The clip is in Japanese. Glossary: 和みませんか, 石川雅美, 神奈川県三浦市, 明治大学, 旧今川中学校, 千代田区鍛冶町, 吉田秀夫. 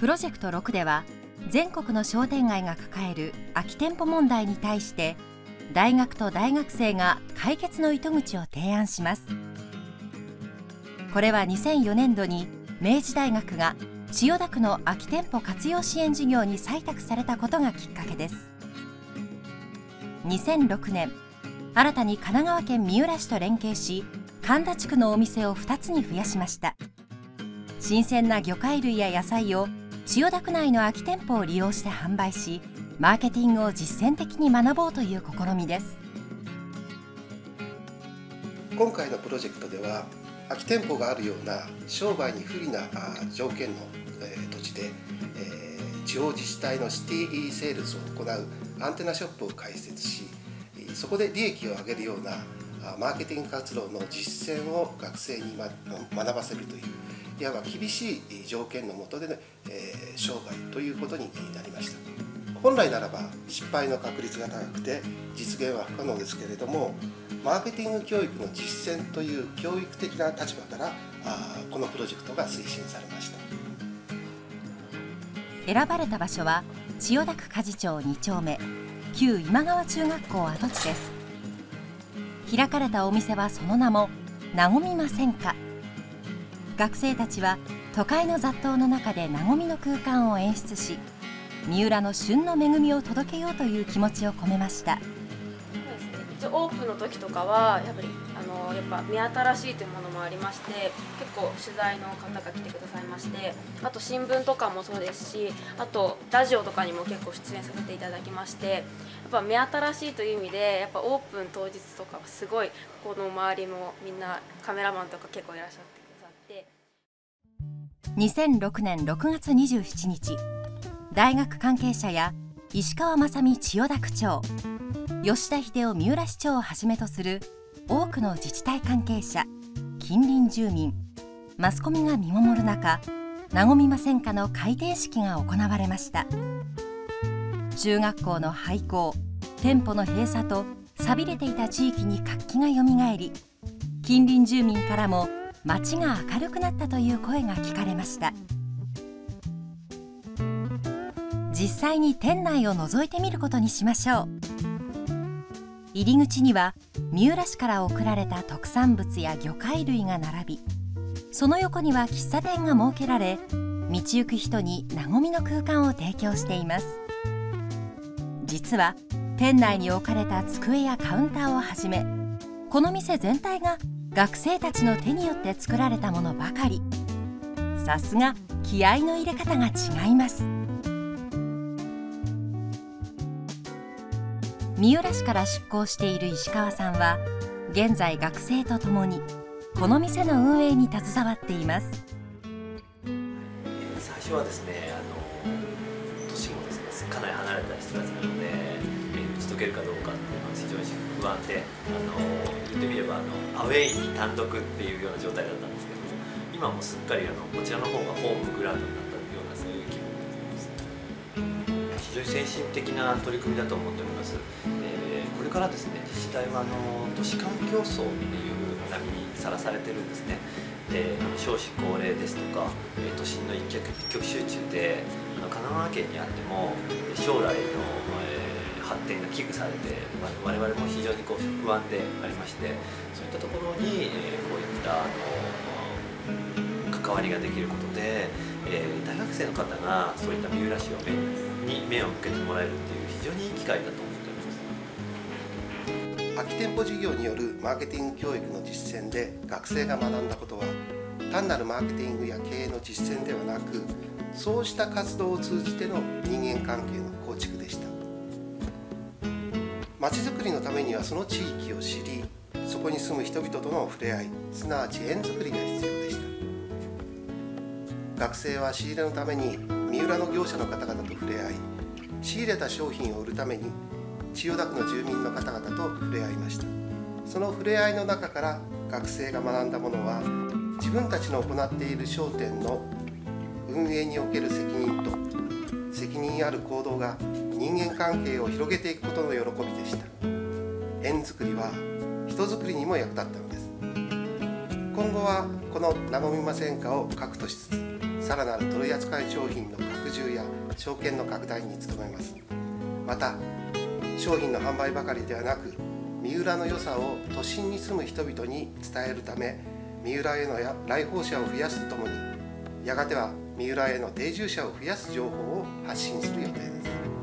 プロジェクト6では、全国の商店街が抱える空き店舗問題に対して、大学と大学生が解決の糸口を提案します。これは2004年度に明治大学が千代田区の空き店舗活用支援事業に採択されたことがきっかけです。2006年、新たに神奈川県三浦市と連携し、神田地区のお店を2つに増やしました。新鮮な魚介類や野菜を千代田区内の空き店舗を利用して販売し、マーケティングを実践的に学ぼうという試みです。今回のプロジェクトでは、空き店舗があるような商売に不利な条件の土地で、地方自治体のシティセールスを行うアンテナショップを開設し、そこで利益を上げるようなマーケティング活動の実践を学生に学ばせるという、いわば厳しい条件の下での商売ということになりました。本来ならば失敗の確率が高くて実現は不可能ですけれども、マーケティング教育の実践という教育的な立場からこのプロジェクトが推進されました。選ばれた場所は千代田区鍛冶町2丁目旧今川中学校跡地です。開かれたお店はその名も和みませんか。学生たちは都会の雑踏の中で和みの空間を演出し、三浦の旬の恵みを届けようという気持ちを込めました。オープンの時とかはやっぱ目新しいというものもありまして、結構取材の方が来てくださいまして、あと新聞とかもそうですし、あとラジオとかにも結構出演させていただきまして、やっぱ目新しいという意味で、やっぱオープン当日とかはすごいここの周りもみんなカメラマンとか結構いらっしゃってくださって、2006年6月27日大学関係者や石川雅美千代田区長、吉田秀夫三浦市長をはじめとする多くの自治体関係者、近隣住民、マスコミが見守る中、和みませんかの開店式が行われました。中学校の廃校、店舗の閉鎖と寂れていた地域に活気がよみがえり、近隣住民からも街が明るくなったという声が聞かれました。実際に店内を覗いてみることにしましょう。入り口には三浦市から送られた特産物や魚介類が並び、その横には喫茶店が設けられ、道行く人に和みの空間を提供しています。実は店内に置かれた机やカウンターをはじめ、この店全体が学生たちの手によって作られたものばかり。さすが気合いの入れ方が違います。三浦市から出向している石川さんは、現在学生とともにこの店の運営に携わっています。最初はですね、年もですね、かなり離れた人たちなので、打ち解けるかどうかっていうのは非常に不安で、言ってみればアウェイに単独っていうような状態だったんですけど、今もすっかりこちらの方がホームグラウンドになったような、そういう気分になっています。非常に先進的な取り組みだと思っております。これからですね、自治体は都市間競争っていう波にさらされてるんですね。で、少子高齢ですとか、都心の一極集中で、神奈川県にあっても将来の、発展が危惧されて、我々も非常に不安でありまして、そういったところに、こういった関わりができることで、大学生の方がそういった三浦市を目を向けてもらえるっていう非常にいい機会だと思います。空き店舗事業によるマーケティング教育の実践で学生が学んだことは、単なるマーケティングや経営の実践ではなく、そうした活動を通じての人間関係の構築でした。まちづくりのためにはその地域を知り、そこに住む人々との触れ合い、すなわち縁づくりが必要でした。学生は仕入れのために三浦の業者の方々と触れ合い、仕入れた商品を売るために千代田区の住民の方々と触れ合いました。その触れ合いの中から、学生が学んだものは、自分たちの行っている商店の運営における責任と、責任ある行動が人間関係を広げていくことの喜びでした。縁づくりは人づくりにも役立ったのです。今後はこの和みませんかを確保しつつ、さらなる取扱い商品の拡充や証券の拡大に努めます。また、商品の販売ばかりではなく、三浦の良さを都心に住む人々に伝えるため、三浦への来訪者を増やすとともに、やがては三浦への定住者を増やす情報を発信する予定です。